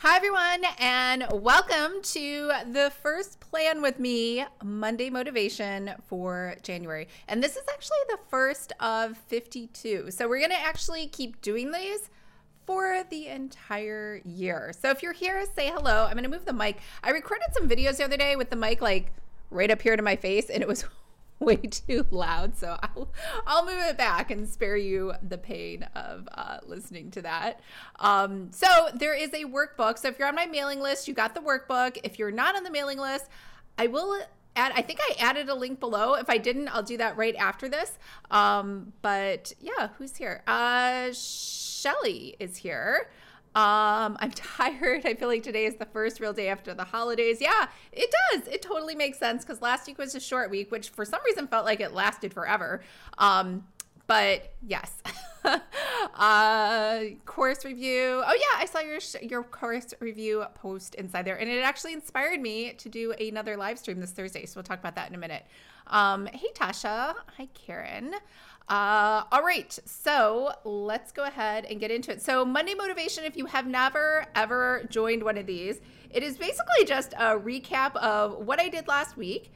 Hi everyone, and welcome to the first Plan With Me Monday motivation for January. And this is actually the first of 52. So we're gonna actually keep doing these for the entire year. So if you're here, say hello. I'm gonna move the mic. I recorded some videos the other day with the mic like right up here to my face, and it was way too loud, so I'll move it back and spare you the pain of listening to that. So there is a workbook. So if you're on my mailing list, you got the workbook. If you're not on the mailing list, I will add, I think I added a link below. If I didn't, I'll do that right after this. But yeah, who's here? Shelly is here. I'm tired. I feel like today is the first real day after the holidays. Yeah, it does. It totally makes sense because last week was a short week, which for some reason felt like it lasted forever. But yes. Course review. Oh yeah, I saw your course review post inside there, and it actually inspired me to do another live stream this Thursday. So we'll talk about that in a minute. Hey Tasha. Hi Karen. All right, so let's go ahead and get into it. So Monday Motivation, if you have never, ever joined one of these, it is basically just a recap of what I did last week,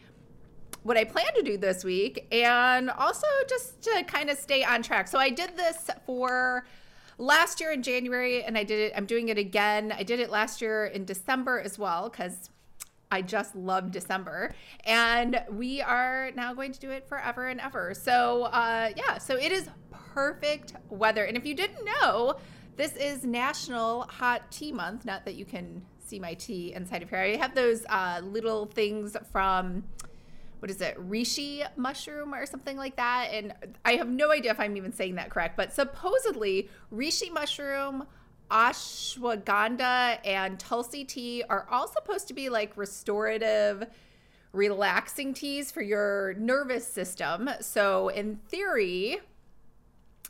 what I plan to do this week, and also just to kind of stay on track. So I did this for last year in January, and I'm doing it again. I did it last year in December as well, because I just love December, and we are now going to do it forever and ever. So yeah, so it is perfect weather. And if you didn't know, this is National Hot Tea Month. Not that you can see my tea inside of here. I have those little things from, what is it, reishi mushroom or something like that. And I have no idea if I'm even saying that correct, but supposedly reishi mushroom, ashwagandha, and tulsi tea are all supposed to be like restorative, relaxing teas for your nervous system. So in theory,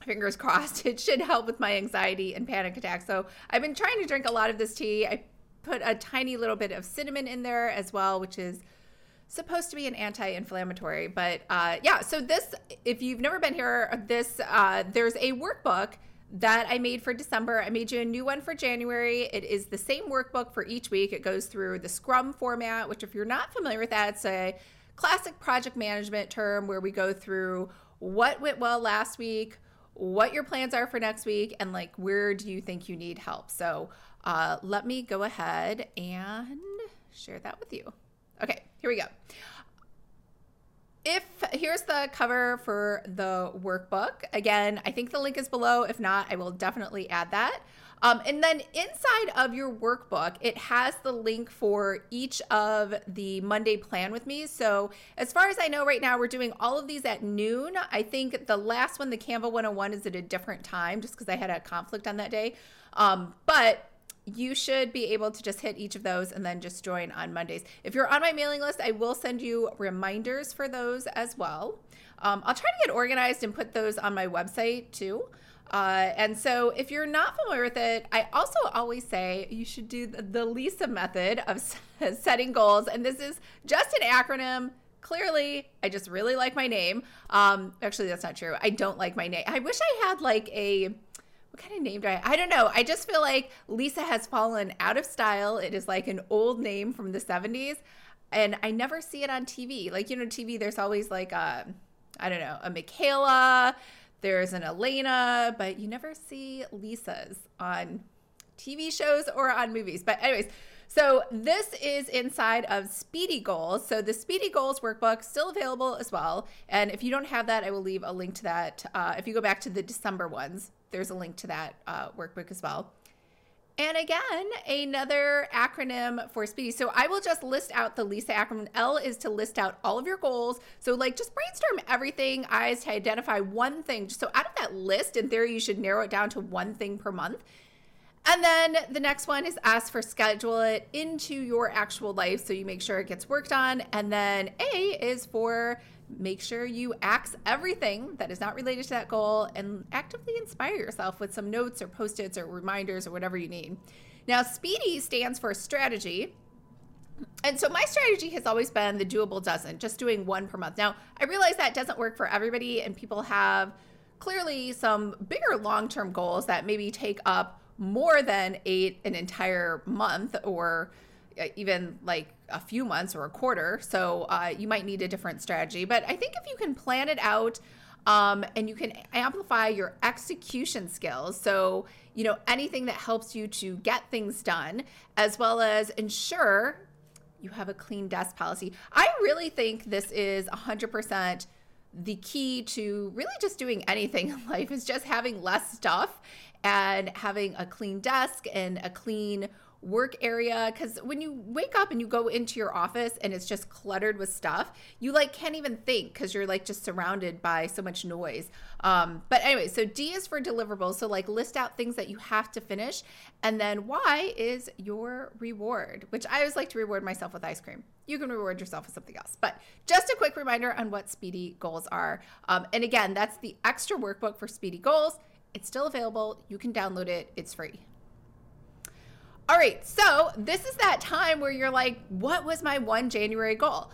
fingers crossed, it should help with my anxiety and panic attacks. So I've been trying to drink a lot of this tea. I put a tiny little bit of cinnamon in there as well, which is supposed to be an anti-inflammatory. But yeah, so this, if you've never been here, this there's a workbook that I made for December. I made you a new one for January. It is the same workbook for each week. It goes through the Scrum format, which if you're not familiar with that, it's a classic project management term where we go through what went well last week, what your plans are for next week, and like where do you think you need help. So let me go ahead and share that with you. Okay, here we go. Here's the cover for the workbook. Again, I think the link is below. If not, I will definitely add that. And then inside of your workbook, it has the link for each of the Monday Plan With Me. So as far as I know right now, we're doing all of these at noon. I think the last one, the Canva 101, is at a different time just because I had a conflict on that day. But you should be able to just hit each of those and then just join on Mondays. If you're on my mailing list, I will send you reminders for those as well. I'll try to get organized and put those on my website too. And so if you're not familiar with it, I also always say you should do the LISA method of setting goals. And this is just an acronym. Clearly, I just really like my name. Actually, that's not true. I don't like my name. I wish I had like a... What kind of name do I have? I don't know. I just feel like LISA has fallen out of style. It is like an old name from the 70s, and I never see it on TV. Like, you know, TV, there's always like a, I don't know, a Michaela, there's an Elena, but you never see LISAs on TV shows or on movies. But anyways, so this is inside of Speedy Goals. So the Speedy Goals workbook still available as well. And if you don't have that, I will leave a link to that. If you go back to the December ones, there's a link to that workbook as well. And again, another acronym for Speedy. So I will just list out the LISA acronym. L is to list out all of your goals. So like just brainstorm everything. I is to identify one thing. So out of that list, in theory, you should narrow it down to one thing per month. And then the next one is S for schedule it into your actual life. So you make sure it gets worked on. And then A is for make sure you axe everything that is not related to that goal and actively inspire yourself with some notes or post-its or reminders or whatever you need. Now, SPEEDY stands for strategy. And so my strategy has always been the doable dozen, just doing one per month. Now, I realize that doesn't work for everybody, and people have clearly some bigger long-term goals that maybe take up more than an entire month or even like a few months or a quarter. So you might need a different strategy. But I think if you can plan it out, and you can amplify your execution skills. So, you know, anything that helps you to get things done, as well as ensure you have a clean desk policy. I really think this is 100% the key to really just doing anything in life, is just having less stuff and having a clean desk and a clean work area. Because when you wake up and you go into your office and it's just cluttered with stuff, you like can't even think because you're like just surrounded by so much noise. But anyway, so D is for deliverables. So like list out things that you have to finish. And then Y is your reward, which I always like to reward myself with ice cream. You can reward yourself with something else. But just a quick reminder on what Speedy Goals are. And again, that's the extra workbook for Speedy Goals. It's still available. You can download it. It's free. All right, so this is that time where you're like, what was my 1 January goal?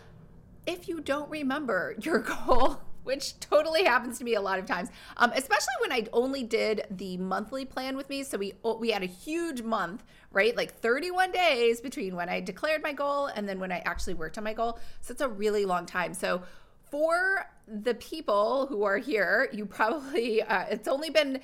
If you don't remember your goal, which totally happens to me a lot of times, especially when I only did the monthly plan with me. So we had a huge month, right? Like 31 days between when I declared my goal and then when I actually worked on my goal. So it's a really long time. So for the people who are here, you probably, hasn't even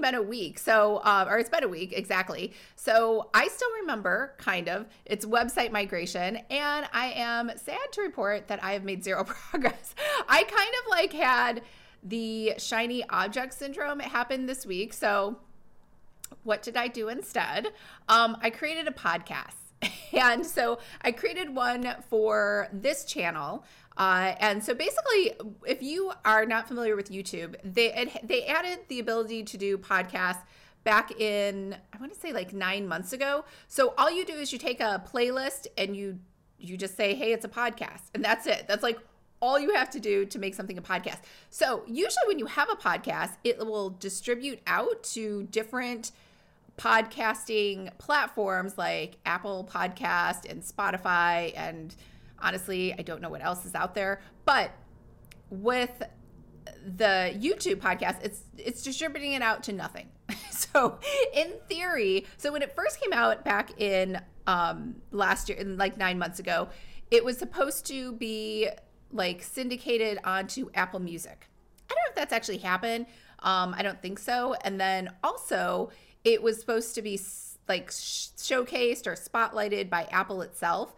been a week. So, or it's been a week, exactly. So I still remember, kind of, it's website migration. And I am sad to report that I have made zero progress. I kind of like had the shiny object syndrome. It happened this week. So what did I do instead? I created a podcast. And so I created one for this channel. And so basically, if you are not familiar with YouTube, they added the ability to do podcasts back in, I want to say like 9 months ago. So all you do is you take a playlist and you just say, hey, it's a podcast. And that's it. That's like all you have to do to make something a podcast. So usually when you have a podcast, it will distribute out to different podcasting platforms like Apple Podcasts and Spotify, and honestly, I don't know what else is out there. But with the YouTube podcast, it's distributing it out to nothing. So in theory, so when it first came out back in last year, in like 9 months ago, it was supposed to be like syndicated onto Apple Music. I don't know if that's actually happened. I don't think so. And then also, it was supposed to be like showcased or spotlighted by Apple itself.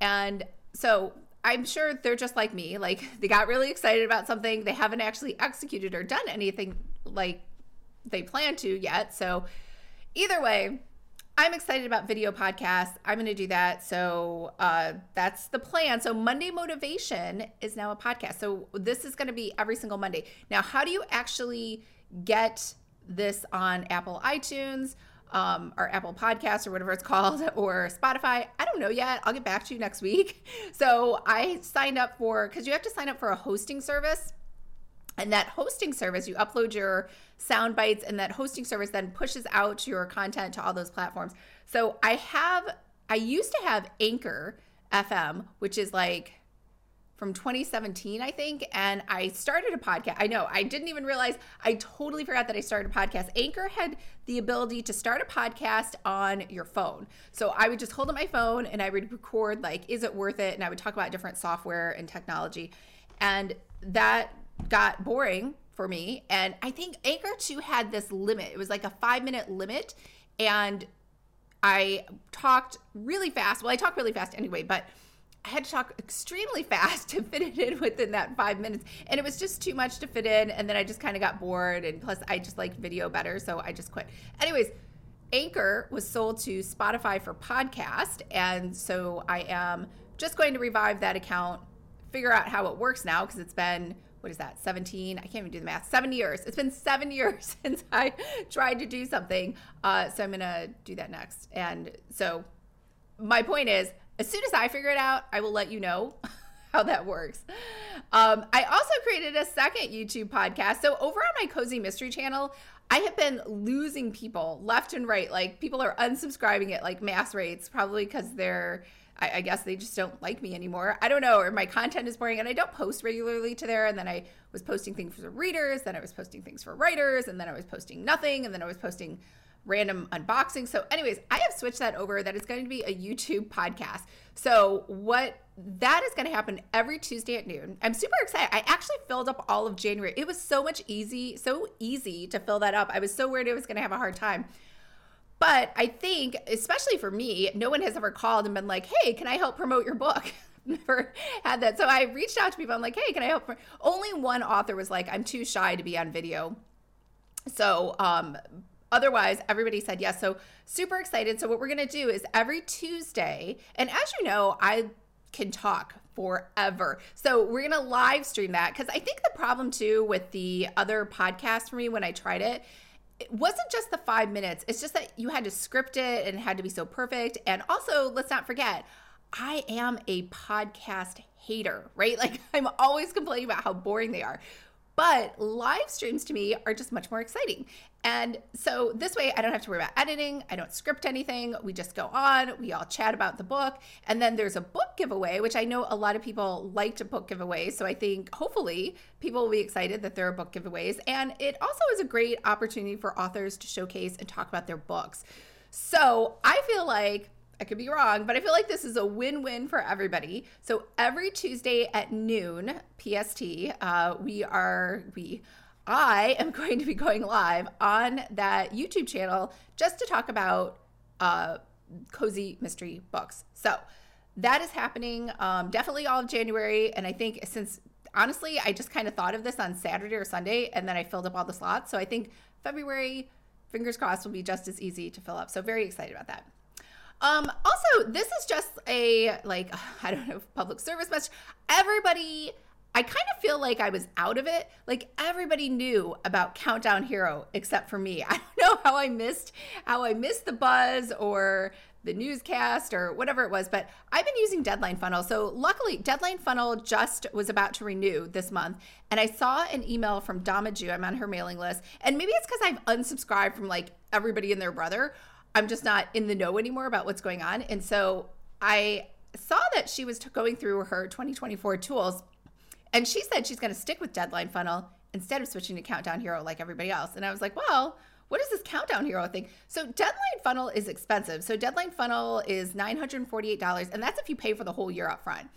And so I'm sure they're just like me, like they got really excited about something. They haven't actually executed or done anything like they plan to yet. So either way, I'm excited about video podcasts. I'm going to do that. So that's the plan. So Monday Motivation is now a podcast. So this is going to be every single Monday. Now, how do you actually get this on Apple iTunes or Apple Podcasts or whatever it's called, or Spotify? I don't know yet. I'll get back to you next week. So I signed up because you have to sign up for a hosting service. And that hosting service, you upload your sound bites, and that hosting service then pushes out your content to all those platforms. So I used to have Anchor FM, which is like from 2017, I think. And I started a podcast. I know, I didn't even realize. I totally forgot that I started a podcast. Anchor had the ability to start a podcast on your phone. So I would just hold up my phone and I would record like, is it worth it? And I would talk about different software and technology. And that got boring for me. And I think Anchor 2 had this limit. It was like a 5-minute limit. And I talked really fast. Well, I talk really fast anyway, but I had to talk extremely fast to fit it in within that 5 minutes. And it was just too much to fit in. And then I just kind of got bored. And plus, I just like video better. So I just quit. Anyways, Anchor was sold to Spotify for podcast. And so I am just going to revive that account, figure out how it works now, because it's been, 7 years. It's been 7 years since I tried to do something. So I'm going to do that next. And so my point is, as soon as I figure it out, I will let you know how that works. I also created a second YouTube podcast. So over on my Cozy Mystery channel, I have been losing people left and right. Like people are unsubscribing at like mass rates, probably because I guess they just don't like me anymore. I don't know, or my content is boring and I don't post regularly to there. And then I was posting things for readers, then I was posting things for writers, and then I was posting nothing. And then I was posting random unboxing. So anyways, I have switched that over that it's going to be a YouTube podcast. So what that is going to happen every Tuesday at noon. I'm super excited. I actually filled up all of January. It was so easy to fill that up. I was so worried I was going to have a hard time. But I think, especially for me, no one has ever called and been like, hey, can I help promote your book? Never had that. So I reached out to people. I'm like, hey, can I help? Only one author was like, I'm too shy to be on video. So otherwise, everybody said yes. So super excited. So what we're going to do is every Tuesday, and as you know, I can talk forever. So we're going to live stream that because I think the problem too with the other podcast for me when I tried it, it wasn't just the 5 minutes. It's just that you had to script it and it had to be so perfect. And also, let's not forget, I am a podcast hater, right? Like I'm always complaining about how boring they are. But live streams to me are just much more exciting. And so this way I don't have to worry about editing. I don't script anything. We just go on. We all chat about the book. And then there's a book giveaway, which I know a lot of people liked a book giveaway. So I think hopefully people will be excited that there are book giveaways. And it also is a great opportunity for authors to showcase and talk about their books. So I feel like, I could be wrong, but I feel like this is a win-win for everybody. So every Tuesday at noon PST, I am going to be going live on that YouTube channel just to talk about cozy mystery books. So that is happening definitely all of January. And I think since, honestly, I just kind of thought of this on Saturday or Sunday, and then I filled up all the slots. So I think February, fingers crossed, will be just as easy to fill up. So very excited about that. Also, this is just a, like, I don't know, public service message. Everybody, I kind of feel like I was out of it. Like everybody knew about Countdown Hero except for me. I don't know how I missed the buzz or the newscast or whatever it was, but I've been using Deadline Funnel. So luckily, Deadline Funnel just was about to renew this month. And I saw an email from Damaju. I'm on her mailing list. And maybe it's because I've unsubscribed from like everybody and their brother. I'm just not in the know anymore about what's going on. And so I saw that she was going through her 2024 tools, and she said she's going to stick with Deadline Funnel instead of switching to Countdown Hero like everybody else. And I was like, well, what is this Countdown Hero thing? So Deadline Funnel is expensive. So Deadline Funnel is $948, and that's if you pay for the whole year up front.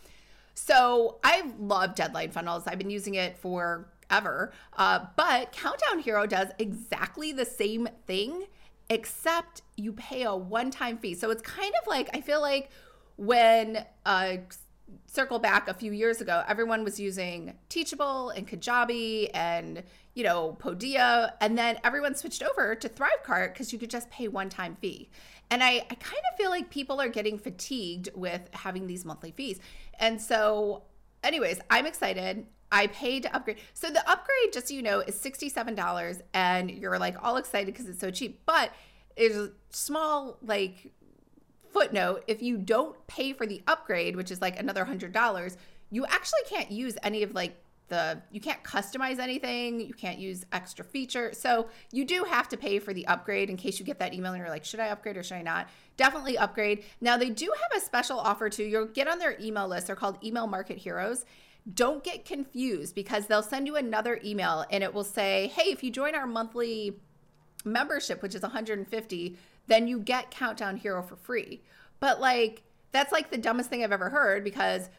So I love Deadline Funnels. I've been using it forever, but Countdown Hero does exactly the same thing, except you pay a one-time fee. So it's kind of like, I feel like when circle back a few years ago, everyone was using Teachable and Kajabi and, Podia. And then everyone switched over to ThriveCart because you could just pay one-time fee. And I kind of feel like people are getting fatigued with having these monthly fees. And so anyways, I'm excited. I paid to upgrade. So the upgrade, just so you know, is $67, and you're like all excited because it's so cheap. But it's a small like footnote. If you don't pay for the upgrade, which is like another $100, you actually can't use any of like you can't customize anything. You can't use extra features. So you do have to pay for the upgrade in case you get that email and you're like, should I upgrade or should I not? Definitely upgrade. Now they do have a special offer too. You'll get on their email list. They're called Email Market Heroes. Don't get confused because they'll send you another email and it will say, hey, if you join our monthly membership, which is $150, then you get Countdown Hero for free. But like, that's like the dumbest thing I've ever heard because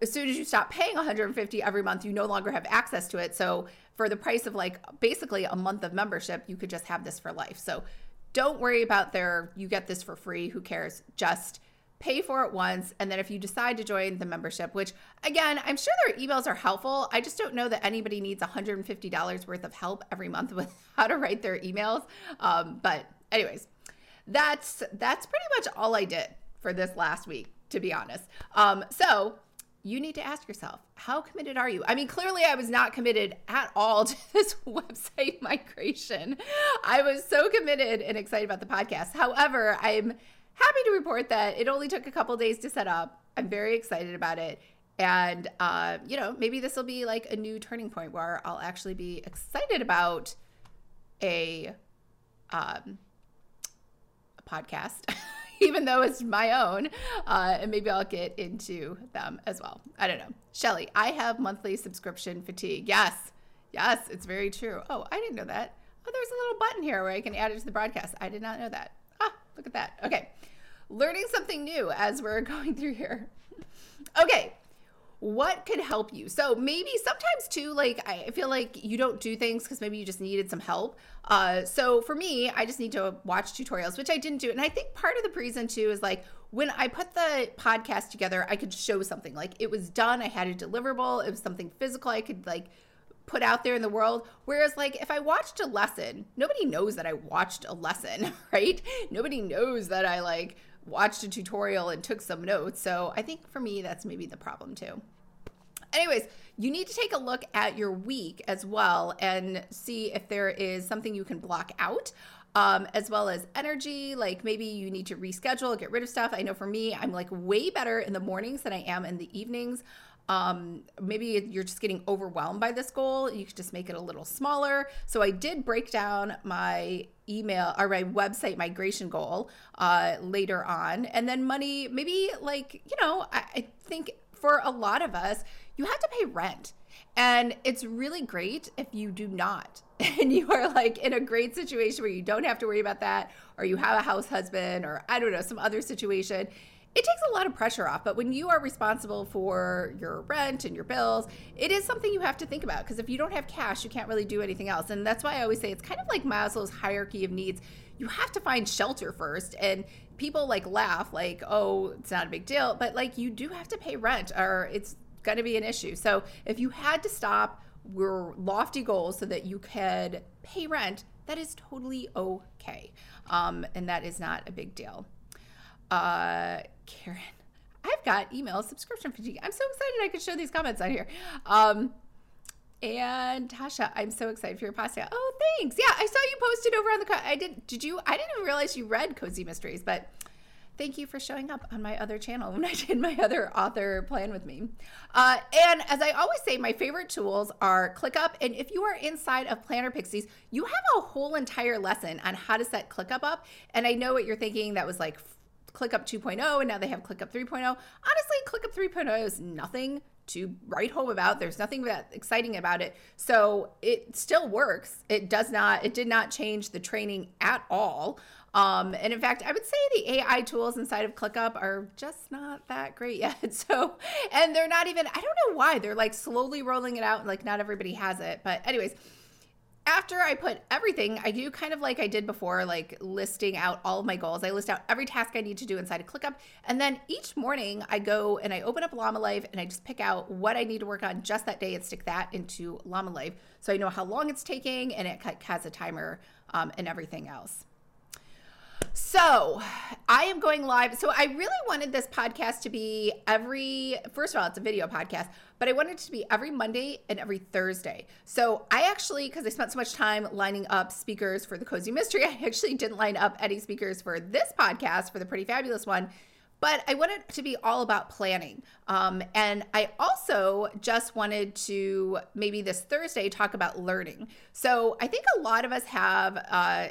as soon as you stop paying $150 every month, you no longer have access to it. So for the price of like basically a month of membership, you could just have this for life. So don't worry about you get this for free. Who cares? Just pay for it once, and then if you decide to join the membership, which again, I'm sure their emails are helpful. I just don't know that anybody needs $150 worth of help every month with how to write their emails. But anyways, that's pretty much all I did for this last week, to be honest. So you need to ask yourself, how committed are you? I mean, clearly I was not committed at all to this website migration. I was so committed and excited about the podcast. However, I'm happy to report that it only took a couple days to set up. I'm very excited about it. And, maybe this will be like a new turning point where I'll actually be excited about a podcast, even though it's my own. And maybe I'll get into them as well. I don't know. Shelly, I have monthly subscription fatigue. Yes. Yes, it's very true. Oh, I didn't know that. Oh, there's a little button here where I can add it to the broadcast. I did not know that. Ah, look at that. Okay. Learning something new as we're going through here. Okay. What could help you? So maybe sometimes too, like I feel like you don't do things because maybe you just needed some help. So for me, I just need to watch tutorials, which I didn't do. And I think part of the reason too is like when I put the podcast together, I could show something. Like it was done. I had a deliverable. It was something physical I could like put out there in the world. Whereas like if I watched a lesson, nobody knows that I watched a lesson, right? Nobody knows that I like watched a tutorial and took some notes. So I think for me, that's maybe the problem too. Anyways, you need to take a look at your week as well and see if there is something you can block out, as well as energy. Like maybe you need to reschedule, get rid of stuff. I know for me, I'm like way better in the mornings than I am in the evenings. Maybe you're just getting overwhelmed by this goal. You could just make it a little smaller. So I did break down my email or my website migration goal later on. And then money, maybe like, you know, I think for a lot of us, you have to pay rent. And it's really great if you do not. And you are like in a great situation where you don't have to worry about that, or you have a house husband, or I don't know, some other situation. It takes a lot of pressure off, but when you are responsible for your rent and your bills, it is something you have to think about, because if you don't have cash, you can't really do anything else. And that's why I always say it's kind of like Maslow's hierarchy of needs. You have to find shelter first, and people like laugh like, oh, it's not a big deal, but like you do have to pay rent or it's going to be an issue. So if you had to stop your lofty goals so that you could pay rent, that is totally okay. And that is not a big deal. Karen, I've got email subscription fatigue. I'm so excited I could show these comments on here. And Tasha, I'm so excited for your pasta. Oh, thanks. Yeah, I saw you posted over on the, I didn't even realize you read Cozy Mysteries, but thank you for showing up on my other channel when I did my other author plan with me. And as I always say, my favorite tools are ClickUp. And if you are inside of Planner Pixies, you have a whole entire lesson on how to set ClickUp up. And I know what you're thinking, that was like ClickUp 2.0, and now they have ClickUp 3.0. Honestly, ClickUp 3.0 is nothing to write home about. There's nothing that exciting about it. So it still works. It did not change the training at all. And in fact, I would say the AI tools inside of ClickUp are just not that great yet. So, and they're not even, I don't know why, they're like slowly rolling it out and like not everybody has it. But anyways, after I put everything, I do kind of like I did before, like listing out all of my goals. I list out every task I need to do inside of ClickUp. And then each morning I go and I open up Llama Life and I just pick out what I need to work on just that day and stick that into Llama Life. So I know how long it's taking and it has a timer and everything else. So I am going live. So I really wanted this podcast to be first of all, it's a video podcast, but I wanted it to be every Monday and every Thursday. So I actually, because I spent so much time lining up speakers for the Cozy Mystery, I actually didn't line up any speakers for this podcast, for the Pretty Fabulous one, but I wanted it to be all about planning. And I also just wanted to maybe this Thursday talk about learning. So I think a lot of us have,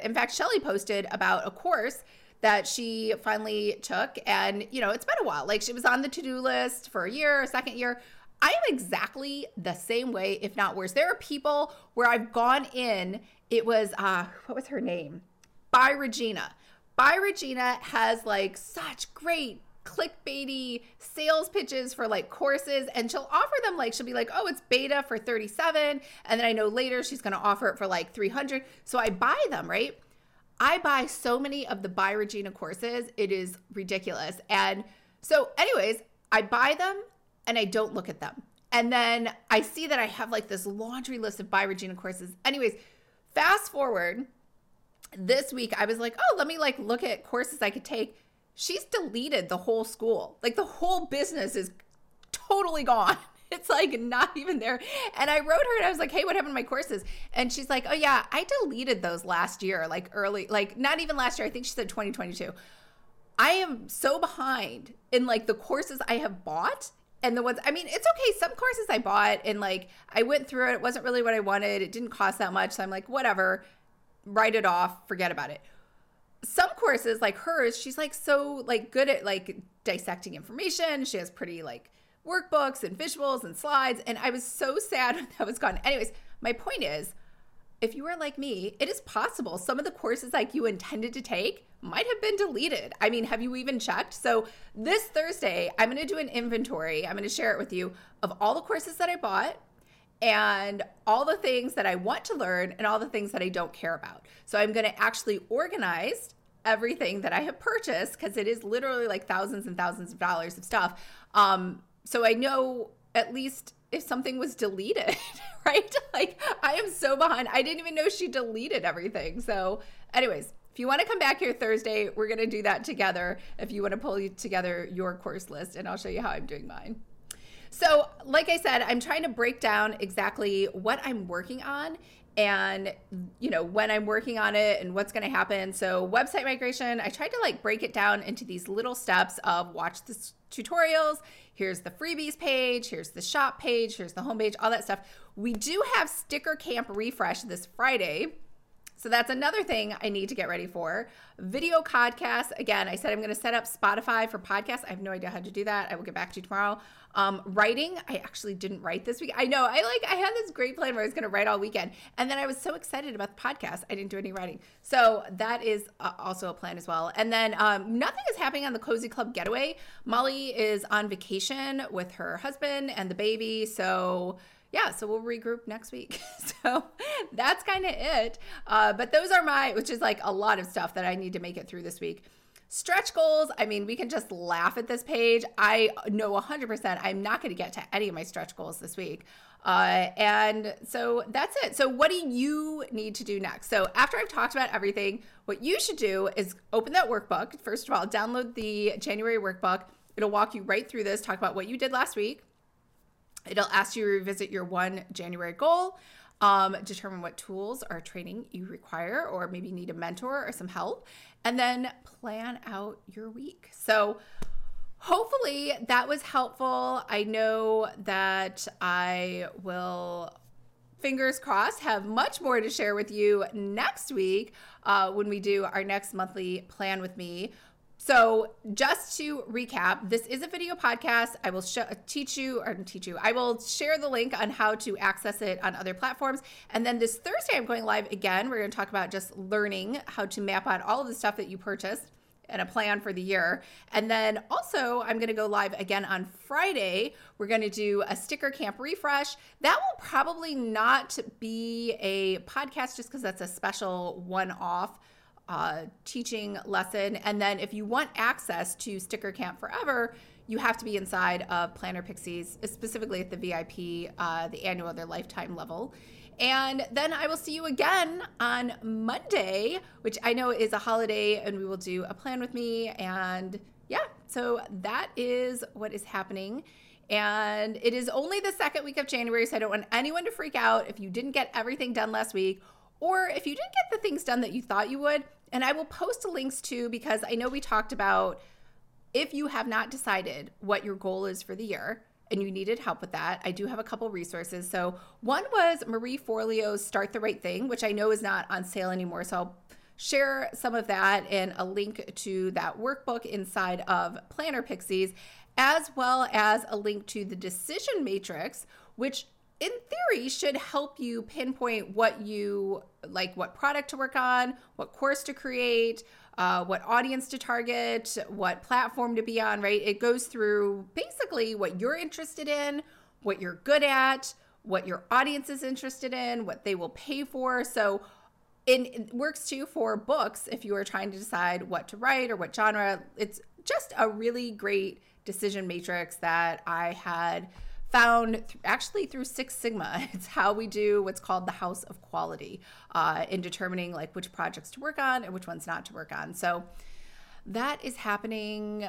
in fact, Shelly posted about a course that she finally took. And, you know, it's been a while. Like she was on the to-do list for a year, a second year. I am exactly the same way, if not worse. There are people where I've gone in. It was, what was her name? Buy Regina. Buy Regina has like such great clickbaity sales pitches for like courses, and she'll offer them like, she'll be like, oh, it's beta for $37. And then I know later she's going to offer it for like $300. So I buy them, right? I buy so many of the Buy Regina courses. It is ridiculous. And so anyways, I buy them and I don't look at them. And then I see that I have like this laundry list of Buy Regina courses. Anyways, fast forward. This week, I was like, oh, let me like look at courses I could take. She's deleted the whole school. Like the whole business is totally gone. It's like not even there. And I wrote her and I was like, hey, what happened to my courses? And she's like, oh yeah, I deleted those last year, like early, like not even last year. I think she said 2022. I am so behind in like the courses I have bought. And the ones, I mean, it's okay. Some courses I bought and like I went through it. It wasn't really what I wanted. It didn't cost that much. So I'm like, whatever. Write it off, forget about it. Some courses like hers, she's like so like good at like dissecting information. She has pretty like workbooks and visuals and slides. And I was so sad when that was gone. Anyways, my point is if you are like me, it is possible some of the courses like you intended to take might have been deleted. I mean, have you even checked? So this Thursday, I'm going to do an inventory. I'm going to share it with you of all the courses that I bought and all the things that I want to learn and all the things that I don't care about. So I'm going to actually organize everything that I have purchased because it is literally like thousands and thousands of dollars of stuff. So I know at least if something was deleted, right? Like I am so behind. I didn't even know she deleted everything. So anyways, if you want to come back here Thursday, we're going to do that together. If you want to pull together your course list, and I'll show you how I'm doing mine. So like I said, I'm trying to break down exactly what I'm working on and, you know, when I'm working on it and what's going to happen. So website migration, I tried to like break it down into these little steps of watch the tutorials. Here's the freebies page. Here's the shop page. Here's the home page, all that stuff. We do have Sticker Camp refresh this Friday. So that's another thing I need to get ready for. Video podcasts. Again, I said I'm going to set up Spotify for podcasts. I have no idea how to do that. I will get back to you tomorrow. Writing. I actually didn't write this week. I know. I had this great plan where I was going to write all weekend. And then I was so excited about the podcast, I didn't do any writing. So that is also a plan as well. And then nothing is happening on the Cozy Club getaway. Molly is on vacation with her husband and the baby. So we'll regroup next week. So that's kind of it. But those are which is like a lot of stuff that I need to make it through this week. Stretch goals. I mean, we can just laugh at this page. I know 100% I'm not going to get to any of my stretch goals this week. And so that's it. So what do you need to do next? So after I've talked about everything, what you should do is open that workbook. First of all, download the January workbook. It'll walk you right through this, talk about what you did last week. It'll ask you to revisit your one January goal, determine what tools or training you require, or maybe need a mentor or some help, and then plan out your week. So hopefully that was helpful. I know that I will, fingers crossed, have much more to share with you next week when we do our next monthly Plan With Me. So just to recap, this is a video podcast. I will I will share the link on how to access it on other platforms. And then this Thursday, I'm going live again. We're going to talk about just learning how to map out all of the stuff that you purchased and a plan for the year. And then also I'm going to go live again on Friday. We're going to do a Sticker Camp refresh. That will probably not be a podcast just because that's a special one-off teaching lesson. And then if you want access to Sticker Camp forever, you have to be inside of Planner Pixies, specifically at the VIP, the annual, their lifetime level. And then I will see you again on Monday, which I know is a holiday, and we will do a Plan With Me. And yeah, so that is what is happening. And it is only the second week of January, so I don't want anyone to freak out if you didn't get everything done last week, or if you didn't get the things done that you thought you would. And I will post links too, because I know we talked about if you have not decided what your goal is for the year and you needed help with that, I do have a couple resources. So one was Marie Forleo's Start the Right Thing, which I know is not on sale anymore. So I'll share some of that and a link to that workbook inside of Planner Pixies, as well as a link to the Decision Matrix, which in theory should help you pinpoint what you like, what product to work on, what course to create, what audience to target, what platform to be on, right? It goes through basically what you're interested in, what you're good at, what your audience is interested in, what they will pay for. So it works too for books if you are trying to decide what to write or what genre. It's just a really great decision matrix that I had found actually through Six Sigma. It's how we do what's called the house of quality in determining like which projects to work on and which ones not to work on. So that is happening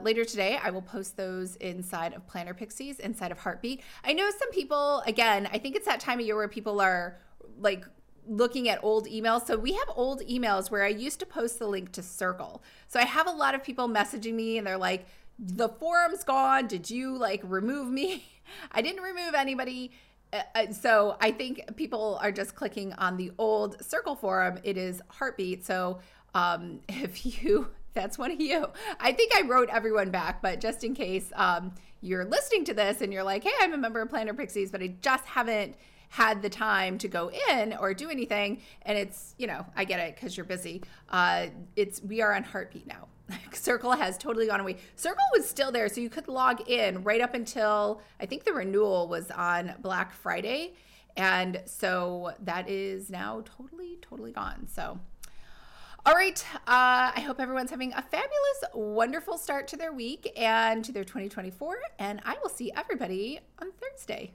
later today. I will post those inside of Planner Pixies, inside of Heartbeat. I know some people, again, I think it's that time of year where people are like looking at old emails. So we have old emails where I used to post the link to Circle. So I have a lot of people messaging me and they're like, the forum's gone. Did you like remove me? I didn't remove anybody. So I think people are just clicking on the old Circle forum. It is Heartbeat. So that's one of you. I think I wrote everyone back, but just in case you're listening to this and you're like, hey, I'm a member of Planner Pixies, but I just haven't had the time to go in or do anything. And it's, you know, I get it because you're busy. We are on Heartbeat now. Circle has totally gone away. Circle was still there, so you could log in right up until I think the renewal was on Black Friday. And so that is now totally gone. So, all right. I hope everyone's having a fabulous, wonderful start to their week and to their 2024. And I will see everybody on Thursday.